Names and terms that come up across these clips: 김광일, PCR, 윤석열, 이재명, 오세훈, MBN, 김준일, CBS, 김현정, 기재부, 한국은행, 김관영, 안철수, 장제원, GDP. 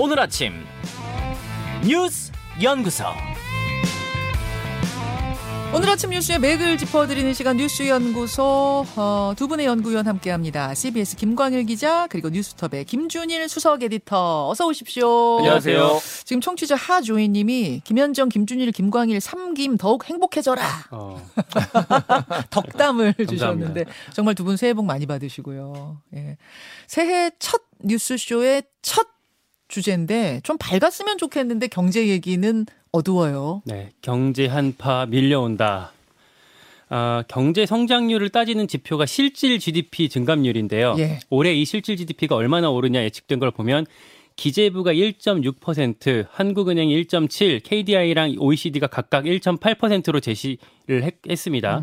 오늘 아침 뉴스 연구소. 오늘 아침 뉴스의 맥을 짚어드리는 시간 뉴스 연구소 두 분의 연구위원 함께합니다. CBS 김광일 기자 그리고 뉴스톱의 김준일 수석 에디터 어서 오십시오. 안녕하세요. 지금 청취자 하조이님이 김현정, 김준일, 김광일 3김 더욱 행복해져라. 덕담을 주셨는데 정말 두 분 새해 복 많이 받으시고요. 예. 새해 첫 뉴스쇼의 첫 주제인데 좀 밝았으면 좋겠는데 경제 얘기는 어두워요. 네, 경제 한파 밀려온다. 경제 성장률을 따지는 지표가 실질 GDP 증감률인데요. 예. 올해 이 실질 GDP가 얼마나 오르냐 예측된 걸 보면 기재부가 1.6%, 한국은행 1.7%, KDI랑 OECD가 각각 1.8%로 제시를 했습니다.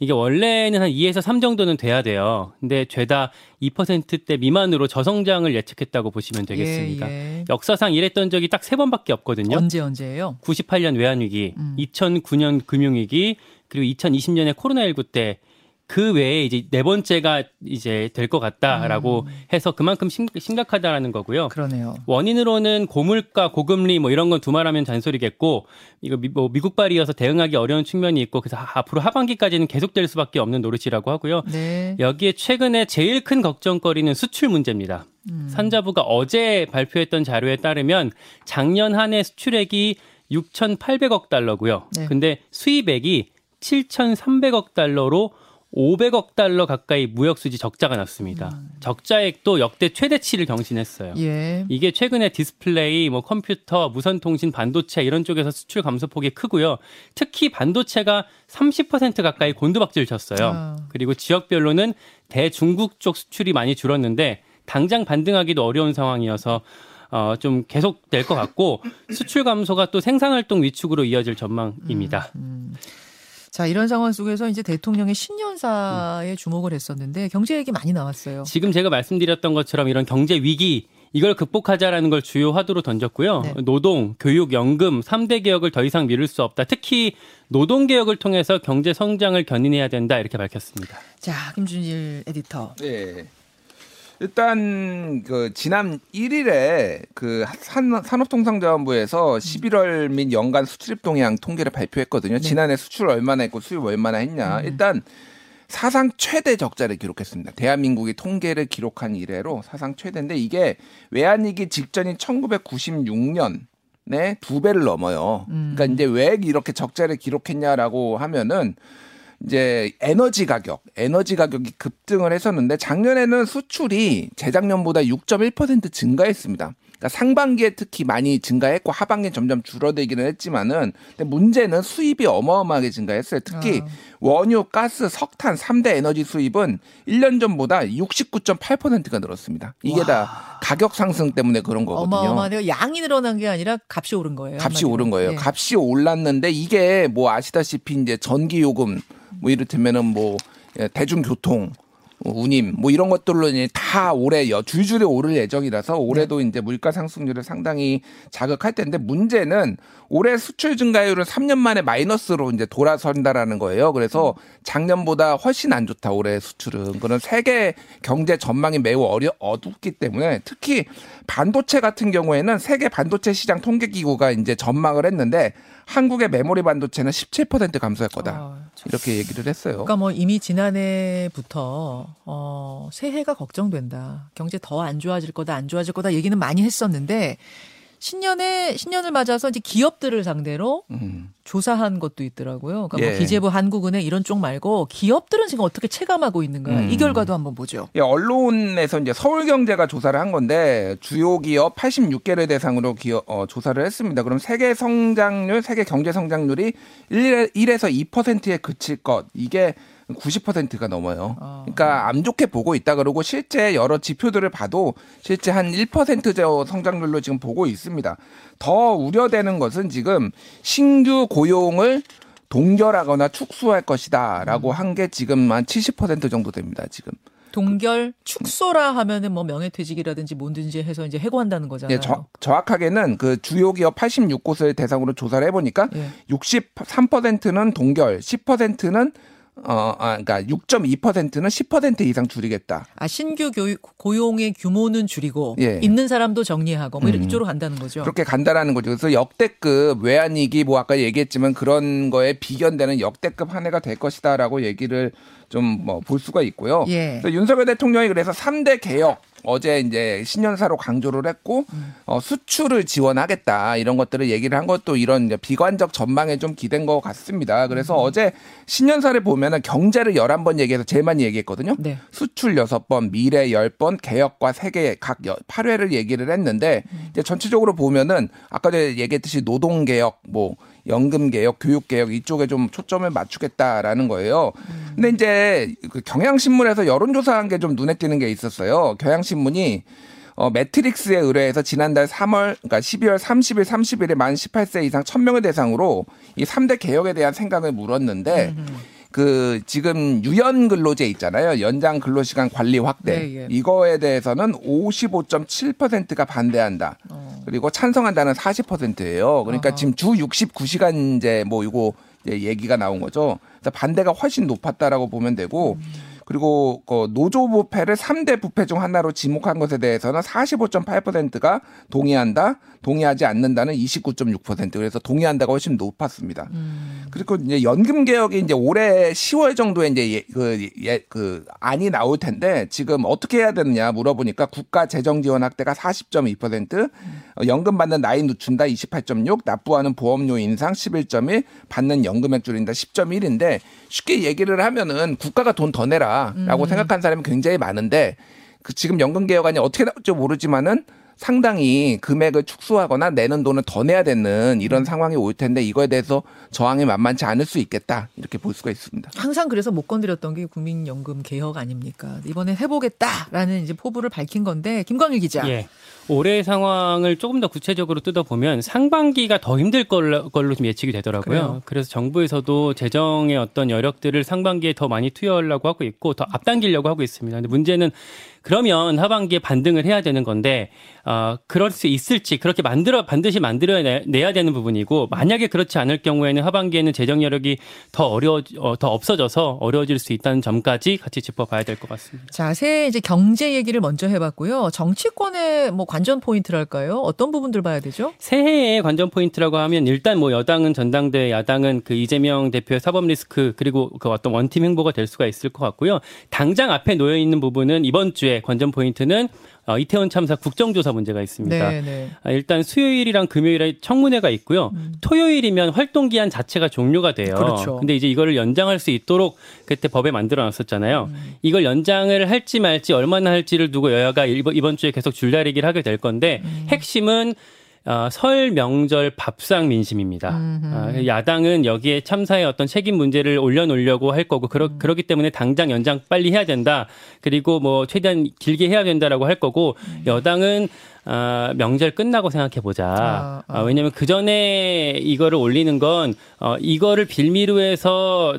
이게 원래는 한 2에서 3 정도는 돼야 돼요. 근데 죄다 2%대 미만으로 저성장을 예측했다고 보시면 되겠습니다. 예, 예. 역사상 이랬던 적이 딱 3번밖에 없거든요. 언제예요? 98년 외환위기, 2009년 금융위기, 그리고 2020년에 코로나19 때 그 외에 이제 4번째가 이제 될 것 같다라고 해서 그만큼 심각하다라는 거고요. 그러네요. 원인으로는 고물가, 고금리 뭐 이런 건 두말하면 잔소리겠고 이거 뭐 미국발이어서 대응하기 어려운 측면이 있고 그래서 앞으로 하반기까지는 계속될 수밖에 없는 노릇이라고 하고요. 네. 여기에 최근에 제일 큰 걱정거리는 수출 문제입니다. 산자부가 어제 발표했던 자료에 따르면 작년 한 해 수출액이 6,800억 달러고요. 네. 근데 수입액이 7,300억 달러로 500억 달러 가까이 무역수지 적자가 났습니다. 적자액도 역대 최대치를 경신했어요. 예. 이게 최근에 디스플레이, 뭐 컴퓨터, 무선통신, 반도체 이런 쪽에서 수출 감소폭이 크고요. 특히 반도체가 30% 가까이 곤두박질 쳤어요. 그리고 지역별로는 대중국 쪽 수출이 많이 줄었는데 당장 반등하기도 어려운 상황이어서 좀 계속 될 것 같고 수출 감소가 또 생산활동 위축으로 이어질 전망입니다. 자, 이런 상황 속에서 이제 대통령의 신년사에 주목을 했었는데 경제 얘기 많이 나왔어요. 지금 제가 말씀드렸던 것처럼 이런 경제 위기 이걸 극복하자라는 걸 주요 화두로 던졌고요. 네. 노동, 교육, 연금 3대 개혁을 더 이상 미룰 수 없다. 특히 노동 개혁을 통해서 경제 성장을 견인해야 된다 이렇게 밝혔습니다. 자, 김준일 에디터. 네. 일단 그 지난 1일에 그 산업통상자원부에서 11월 및 연간 수출입 동향 통계를 발표했거든요. 네. 지난해 수출 얼마나 했고 수입 얼마나 했냐. 일단 사상 최대 적자를 기록했습니다. 대한민국이 통계를 기록한 이래로 사상 최대인데 이게 외환위기 직전인 1996년에 2배를 넘어요. 그러니까 이제 왜 이렇게 적자를 기록했냐라고 하면은 이제 에너지 가격이 급등을 했었는데 작년에는 수출이 재작년보다 6.1% 증가했습니다. 그러니까 상반기에 특히 많이 증가했고 하반기엔 점점 줄어들기는 했지만은 근데 문제는 수입이 어마어마하게 증가했어요. 특히 원유, 가스, 석탄 3대 에너지 수입은 1년 전보다 69.8%가 늘었습니다. 이게 와. 다 가격 상승 때문에 그런 거거든요. 어마어마해요. 양이 늘어난 게 아니라 값이 오른 거예요. 값이 오른 거예요. 네. 값이 올랐는데 이게 뭐 아시다시피 이제 전기 요금 뭐 이를테면은 뭐 대중교통, 운임 뭐 이런 것들로 이제 다 올해 줄줄이 오를 예정이라서 올해도 네. 이제 물가 상승률을 상당히 자극할 텐데 문제는 올해 수출 증가율은 3년 만에 마이너스로 이제 돌아선다라는 거예요. 그래서 작년보다 훨씬 안 좋다 올해 수출은. 그런 세계 경제 전망이 매우 어둡기 때문에 특히 반도체 같은 경우에는 세계 반도체 시장 통계기구가 이제 전망을 했는데 한국의 메모리 반도체는 17% 감소할 거다. 이렇게 얘기를 했어요. 그러니까 뭐 이미 지난해부터 새해가 걱정된다. 경제 더 안 좋아질 거다 얘기는 많이 했었는데 신년을 맞아서 이제 기업들을 상대로 조사한 것도 있더라고요. 그러니까 예. 뭐 기재부, 한국은행 이런 쪽 말고 기업들은 지금 어떻게 체감하고 있는가? 이 결과도 한번 보죠. 예, 언론에서 이제 서울경제가 조사를 한 건데 주요 기업 86개를 대상으로 조사를 했습니다. 그럼 세계 경제 성장률이 1에서 2%에 그칠 것 이게 90%가 넘어요. 그러니까 안 좋게 보고 있다 그러고 실제 여러 지표들을 봐도 실제 한 1% 성장률로 지금 보고 있습니다. 더 우려되는 것은 지금 신규 고용을 동결하거나 축소할 것이다라고 한 게 지금 한 70% 정도 됩니다. 지금. 동결 축소라 하면은 뭐 명예퇴직이라든지 뭔든지 해서 이제 해고한다는 거잖아요. 예, 정확하게는 그 주요 기업 86곳을 대상으로 조사를 해보니까 예. 63%는 동결, 10%는 그러니까 6.2%는 10% 이상 줄이겠다. 아, 신규 고용의 규모는 줄이고 예. 있는 사람도 정리하고 뭐 이쪽으로 간다는 거죠. 그렇게 간다라는 거죠. 그래서 역대급 외환위기 뭐 아까 얘기했지만 그런 거에 비견되는 역대급 한 해가 될 것이다라고 얘기를 좀 뭐 볼 수가 있고요. 예. 그래서 윤석열 대통령이 그래서 3대 개혁 어제 이제 신년사로 강조를 했고 수출을 지원하겠다 이런 것들을 얘기를 한 것도 이런 이제 비관적 전망에 좀 기댄 것 같습니다. 그래서 어제 신년사를 보면은 경제를 11번 얘기해서 제일 많이 얘기했거든요. 네. 수출 6번, 미래 10번, 개혁과 세계 각 8회를 얘기를 했는데 이제 전체적으로 보면은 아까 전에 얘기했듯이 노동 개혁 뭐 연금 개혁, 교육 개혁 이쪽에 좀 초점을 맞추겠다라는 거예요. 근데 이제 경향신문에서 여론조사한 게 좀 눈에 띄는 게 있었어요. 경향신문이 매트릭스에 의뢰해서 지난달 3월, 그러니까 12월 30일, 31일에 만 18세 이상 1,000명을 대상으로 이 3대 개혁에 대한 생각을 물었는데 그 지금 유연 근로제 있잖아요. 연장 근로시간 관리 확대. 네, 예. 이거에 대해서는 55.7%가 반대한다. 그리고 찬성한다는 40%예요. 그러니까 아하. 지금 주 69시간제 뭐 이거 얘기가 나온 거죠. 그래서 반대가 훨씬 높았다라고 보면 되고 그리고 노조 부패를 3대 부패 중 하나로 지목한 것에 대해서는 45.8%가 동의한다, 동의하지 않는다는 29.6%. 그래서 동의한다가 훨씬 높았습니다. 그리고 이제 연금 개혁이 이제 올해 10월 정도에 이제 안이 나올 텐데 지금 어떻게 해야 되느냐 물어보니까 국가 재정 지원 확대가 40.2%, 연금 받는 나이 늦춘다 28.6, 납부하는 보험료 인상 11.1, 받는 연금액 줄인다 10.1인데 쉽게 얘기를 하면은 국가가 돈 더 내라. 라고 생각한 사람이 굉장히 많은데 그 지금 연금개혁안이 어떻게 나올지 모르지만은 상당히 금액을 축소하거나 내는 돈을 더 내야 되는 이런 상황이 올 텐데 이거에 대해서 저항이 만만치 않을 수 있겠다 이렇게 볼 수가 있습니다. 항상 그래서 못 건드렸던 게 국민연금개혁 아닙니까? 이번에 해보겠다라는 이제 포부를 밝힌 건데 김광일 기자. 예. 올해 상황을 조금 더 구체적으로 뜯어보면 상반기가 더 힘들 걸로 좀 예측이 되더라고요. 그래요. 그래서 정부에서도 재정의 어떤 여력들을 상반기에 더 많이 투여하려고 하고 있고 더 앞당기려고 하고 있습니다. 근데 문제는 그러면 하반기에 반등을 해야 되는 건데 그럴 수 있을지 그렇게 반드시 만들어내야 되는 부분이고 만약에 그렇지 않을 경우에는 하반기에는 재정 여력이 더 없어져서 어려워질 수 있다는 점까지 같이 짚어봐야 될 것 같습니다. 자, 새해 이제 경제 얘기를 먼저 해봤고요. 정치권의 뭐 관전 포인트랄까요? 어떤 부분들 봐야 되죠? 새해의 관전 포인트라고 하면 일단 뭐 여당은 전당대회, 야당은 그 이재명 대표의 사법 리스크 그리고 그 어떤 원팀 행보가 될 수가 있을 것 같고요. 당장 앞에 놓여 있는 부분은 이번 주에 관전 포인트는 이태원 참사 국정조사 문제가 있습니다. 네네. 일단 수요일이랑 금요일에 청문회가 있고요. 토요일이면 활동기한 자체가 종료가 돼요. 그렇죠. 근데 이제 이거를 연장할 수 있도록 그때 법에 만들어놨었잖아요. 이걸 연장을 할지 말지 얼마나 할지를 두고 여야가 이번 주에 계속 줄다리기를 하게 될 건데 핵심은 설 명절 밥상 민심입니다. 야당은 여기에 참사의 어떤 책임 문제를 올려놓으려고 할 거고 그러기 때문에 당장 연장 빨리 해야 된다. 그리고 뭐 최대한 길게 해야 된다라고 할 거고 여당은 명절 끝나고 생각해보자. 왜냐하면 그 전에 이거를 올리는 건 이거를 빌미로 해서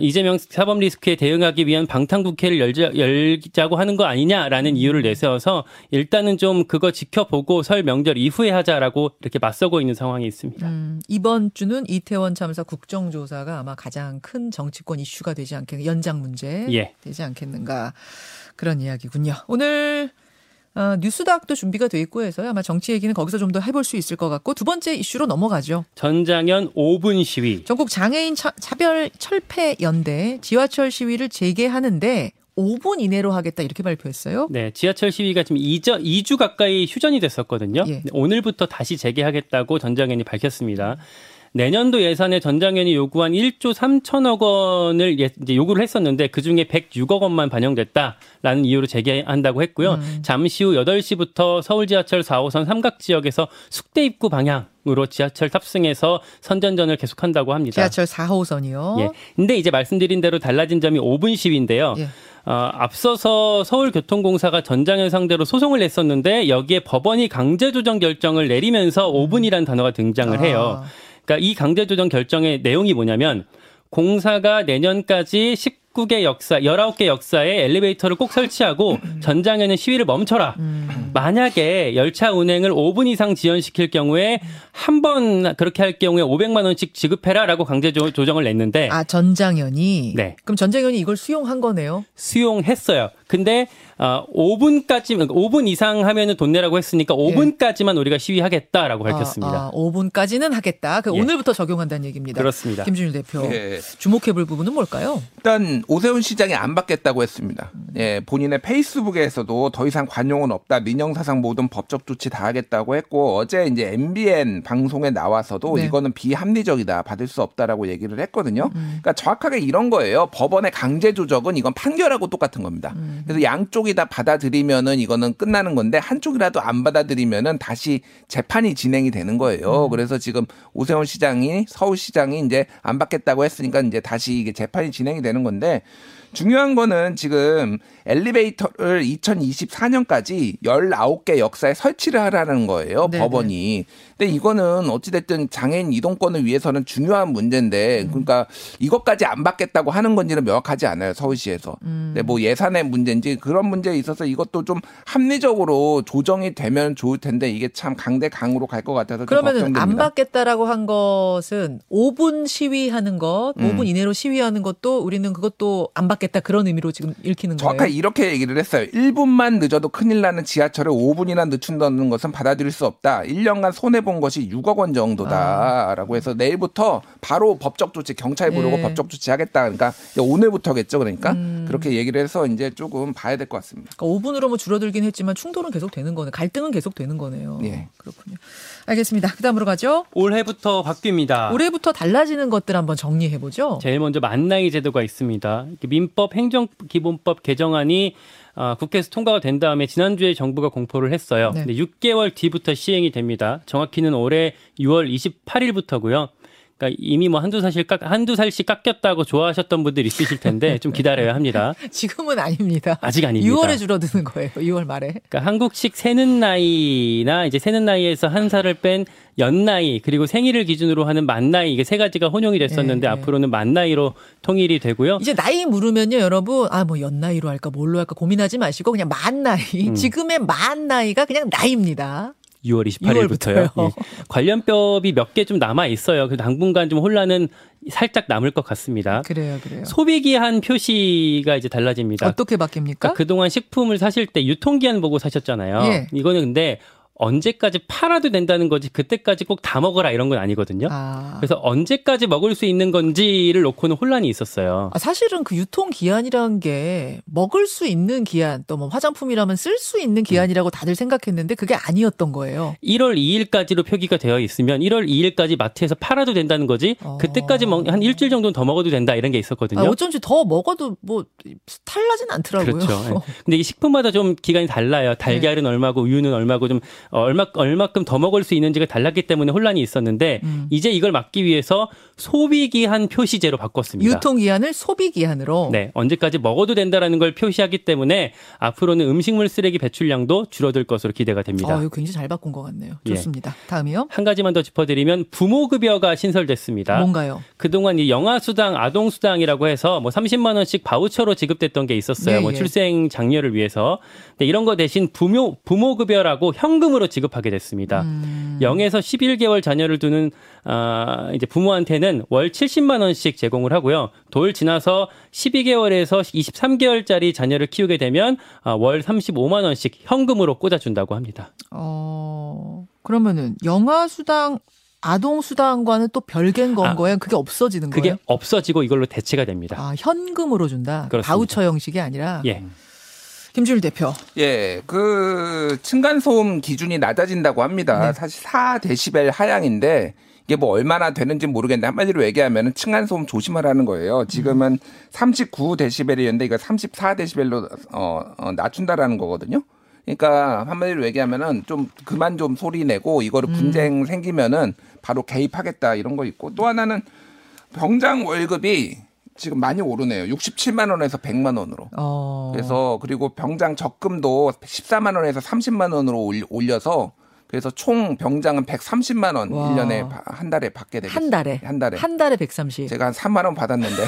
이재명 사법 리스크에 대응하기 위한 방탄국회를 열자고 하는 거 아니냐라는 이유를 내세워서 일단은 좀 그거 지켜보고 설 명절 이후에 하자라고 이렇게 맞서고 있는 상황이 있습니다. 이번 주는 이태원 참사 국정조사가 아마 가장 큰 정치권 이슈가 되지 않겠는가. 연장 문제 예. 되지 않겠는가. 그런 이야기군요. 오늘 뉴스닥도 준비가 돼 있고 해서 아마 정치 얘기는 거기서 좀 더 해볼 수 있을 것 같고 두 번째 이슈로 넘어가죠. 전장현 5분 시위. 전국 장애인 차별 철폐 연대 지하철 시위를 재개하는데 5분 이내로 하겠다 이렇게 발표했어요. 네, 지하철 시위가 지금 2주 가까이 휴전이 됐었거든요. 예. 오늘부터 다시 재개하겠다고 전장현이 밝혔습니다. 내년도 예산에 전장현이 요구한 1조 3천억 원을 이제 요구를 했었는데 그중에 106억 원만 반영됐다라는 이유로 재개한다고 했고요. 잠시 후 8시부터 서울 지하철 4호선 삼각지역에서 숙대 입구 방향으로 지하철 탑승해서 선전전을 계속한다고 합니다. 지하철 4호선이요? 예. 근데 이제 말씀드린 대로 달라진 점이 5분 시위인데요. 예. 앞서서 서울교통공사가 전장현 상대로 소송을 냈었는데 여기에 법원이 강제조정 결정을 내리면서 5분이라는 단어가 등장을 해요. 그러니까 이 강제조정 결정의 내용이 뭐냐면 공사가 내년까지 19개 역사, 19개 역사에 엘리베이터를 꼭 설치하고 전장현은 시위를 멈춰라. 만약에 열차 운행을 5분 이상 지연시킬 경우에 한 번 그렇게 할 경우에 500만 원씩 지급해라라고 강제 조정을 냈는데 아 전장현이 네. 그럼 전장현이 이걸 수용한 거네요. 수용했어요. 근데 5분 이상 하면은 돈 내라고 했으니까 5분까지만 우리가 시위하겠다라고 밝혔습니다. 5분까지는 하겠다. 그 오늘부터 적용한다는 얘기입니다. 그렇습니다. 김준일 대표 주목해볼 부분은 뭘까요? 일단 오세훈 시장이 안 받겠다고 했습니다. 예, 본인의 페이스북에서도 더 이상 관용은 없다. 민영사상 모든 법적 조치 다 하겠다고 했고 어제 이제 MBN 방송에 나와서도 이거는 비합리적이다. 받을 수 없다라고 얘기를 했거든요. 그러니까 정확하게 이런 거예요. 법원의 강제 조정은 이건 판결하고 똑같은 겁니다. 그래서 양쪽이 다 받아들이면은 이거는 끝나는 건데 한쪽이라도 안 받아들이면은 다시 재판이 진행이 되는 거예요. 그래서 지금 오세훈 시장이 서울시장이 이제 안 받겠다고 했으니까 이제 다시 이게 재판이 진행이 되는 건데 중요한 거는 지금 엘리베이터를 2024년까지 19개 역사에 설치를 하라는 거예요. 네네. 법원이. 근데 이거는 어찌됐든 장애인 이동권을 위해서는 중요한 문제인데 그러니까 이것까지 안 받겠다고 하는 건지는 명확하지 않아요. 서울시에서. 근데 뭐 예산의 문제인지 그런 문제에 있어서 이것도 좀 합리적으로 조정이 되면 좋을 텐데 이게 참 강대강으로 갈 것 같아서 그러면 걱정됩니다. 안 받겠다라고 한 것은 5분 시위하는 것, 5분 이내로 시위하는 것도 우리는 그것도 안 받겠다. 그런 의미로 지금 읽히는 거예요. 정확하게 이렇게 얘기를 했어요. 1분만 늦어도 큰일 나는 지하철을 5분이나 늦춘다는 것은 받아들일 수 없다. 1년간 손해본 것이 6억 원 정도다라고 해서 내일부터 바로 법적 조치 경찰 부르고 법적 조치하겠다. 그러니까 오늘부터겠죠. 그러니까 그렇게 얘기를 해서 이제 조금 봐야 될 것 같습니다. 그러니까 5분으로 뭐 줄어들긴 했지만 충돌은 계속 되는 거네요. 갈등은 계속 되는 거네요. 예. 그렇군요. 알겠습니다. 그다음으로 가죠. 올해부터 바뀝니다. 올해부터 달라지는 것들 한번 정리해보죠. 제일 먼저 만나이 제도가 있습니다. 민법 행정기본법 개정안이 국회에서 통과가 된 다음에 지난주에 정부가 공포를 했어요. 네. 근데 6개월 뒤부터 시행이 됩니다. 정확히는 올해 6월 28일부터고요. 그러니까 이미 뭐 한두 살씩 깎였다고 좋아하셨던 분들 있으실 텐데 좀 기다려야 합니다. 지금은 아닙니다. 아직 아닙니다. 6월에 줄어드는 거예요. 6월 말에. 그러니까 한국식 세는 나이나 이제 세는 나이에서 한 살을 뺀 연나이 그리고 생일을 기준으로 하는 만나이 이게 세 가지가 혼용이 됐었는데 앞으로는 만나이로 통일이 되고요. 이제 나이 물으면요, 여러분 아 뭐 연나이로 할까 뭘로 할까 고민하지 마시고 그냥 만나이. 지금의 만나이가 그냥 나이입니다. 6월 28일부터요. 예. 관련법이 몇 개 좀 남아 있어요. 그래서 당분간 좀 혼란은 살짝 남을 것 같습니다. 그래요. 소비기한 표시가 이제 달라집니다. 어떻게 바뀝니까? 그러니까 그동안 식품을 사실 때 유통기한 보고 사셨잖아요. 예. 이거는 근데 언제까지 팔아도 된다는 거지 그때까지 꼭 다 먹어라 이런 건 아니거든요. 그래서 언제까지 먹을 수 있는 건지를 놓고는 혼란이 있었어요. 사실은 그 유통기한이라는 게 먹을 수 있는 기한 또 뭐 화장품이라면 쓸 수 있는 기한이라고 다들 생각했는데 그게 아니었던 거예요. 1월 2일까지로 표기가 되어 있으면 1월 2일까지 마트에서 팔아도 된다는 거지 그때까지 한 일주일 정도는 더 먹어도 된다 이런 게 있었거든요. 어쩐지 더 먹어도 뭐 탈나진 않더라고요. 그렇죠. 근데 이 식품마다 좀 기간이 달라요. 달걀은 얼마고 우유는 얼마고 좀 얼마큼 더 먹을 수 있는지가 달랐기 때문에 혼란이 있었는데 이제 이걸 막기 위해서 소비기한 표시제로 바꿨습니다. 유통기한을 소비기한으로. 네, 언제까지 먹어도 된다라는 걸 표시하기 때문에 앞으로는 음식물 쓰레기 배출량도 줄어들 것으로 기대가 됩니다. 이거 굉장히 잘 바꾼 것 같네요. 좋습니다. 예. 다음이요. 한 가지만 더 짚어드리면 부모급여가 신설됐습니다. 뭔가요? 그동안 이 영아수당, 아동수당이라고 해서 뭐 30만 원씩 바우처로 지급됐던 게 있었어요. 뭐 출생 장려를 위해서. 근데 이런 거 대신 부모급여라고 현금으로 지급하게 됐습니다. 0에서 11개월 자녀를 두는 이제 부모한테는 월 70만 원씩 제공을 하고요. 돌 지나서 12개월에서 23개월짜리 자녀를 키우게 되면 월 35만 원씩 현금으로 꽂아준다고 합니다. 그러면은 영아수당 아동수당과는 또 별개인 건 거예요? 그게 없어지는 거예요? 그게 없어지고 이걸로 대체가 됩니다. 현금으로 준다? 그렇습니다. 바우처 형식이 아니라? 예. 김준일 대표. 예, 그 층간소음 기준이 낮아진다고 합니다. 네. 사실 4dB 하향인데 이게 뭐 얼마나 되는지 모르겠는데 한마디로 얘기하면 층간소음 조심하라는 거예요. 지금은 39dB이었는데 이거 34dB로 낮춘다라는 거거든요. 그러니까 한마디로 얘기하면은 좀 그만 좀 소리 내고 이거를 분쟁 생기면은 바로 개입하겠다 이런 거 있고 또 하나는 병장 월급이 지금 많이 오르네요. 67만 원에서 100만 원으로. 그래서 그리고 병장 적금도 14만 원에서 30만 원으로 올려서 그래서 총 병장은 130만 원 1년에 한 달에 받게 되겠습니다. 한 달에 130. 제가 한 3만 원 받았는데.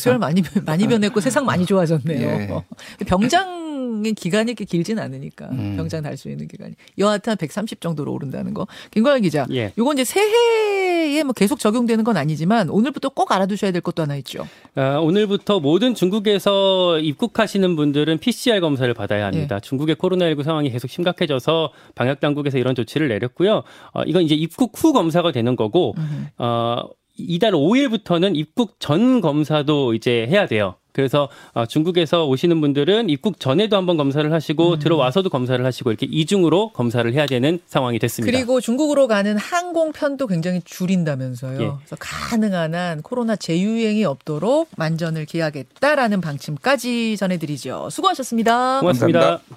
세월 많이 변했고 세상 많이 좋아졌네요. 예. 병장 병장의 기간이 이렇게 길진 않으니까 병장 달 수 있는 기간이 여하튼 130 정도로 오른다는 거. 김관영 기자, 예. 이건 이제 새해에 뭐 계속 적용되는 건 아니지만 오늘부터 꼭 알아두셔야 될 것도 하나 있죠. 오늘부터 모든 중국에서 입국하시는 분들은 PCR 검사를 받아야 합니다. 예. 중국의 코로나19 상황이 계속 심각해져서 방역 당국에서 이런 조치를 내렸고요. 이건 이제 입국 후 검사가 되는 거고 이달 5일부터는 입국 전 검사도 이제 해야 돼요. 그래서 중국에서 오시는 분들은 입국 전에도 한번 검사를 하시고 들어와서도 검사를 하시고 이렇게 이중으로 검사를 해야 되는 상황이 됐습니다. 그리고 중국으로 가는 항공편도 굉장히 줄인다면서요. 예. 그래서 가능한 한 코로나 재유행이 없도록 만전을 기하겠다라는 방침까지 전해드리죠. 수고하셨습니다. 고맙습니다. 감사합니다.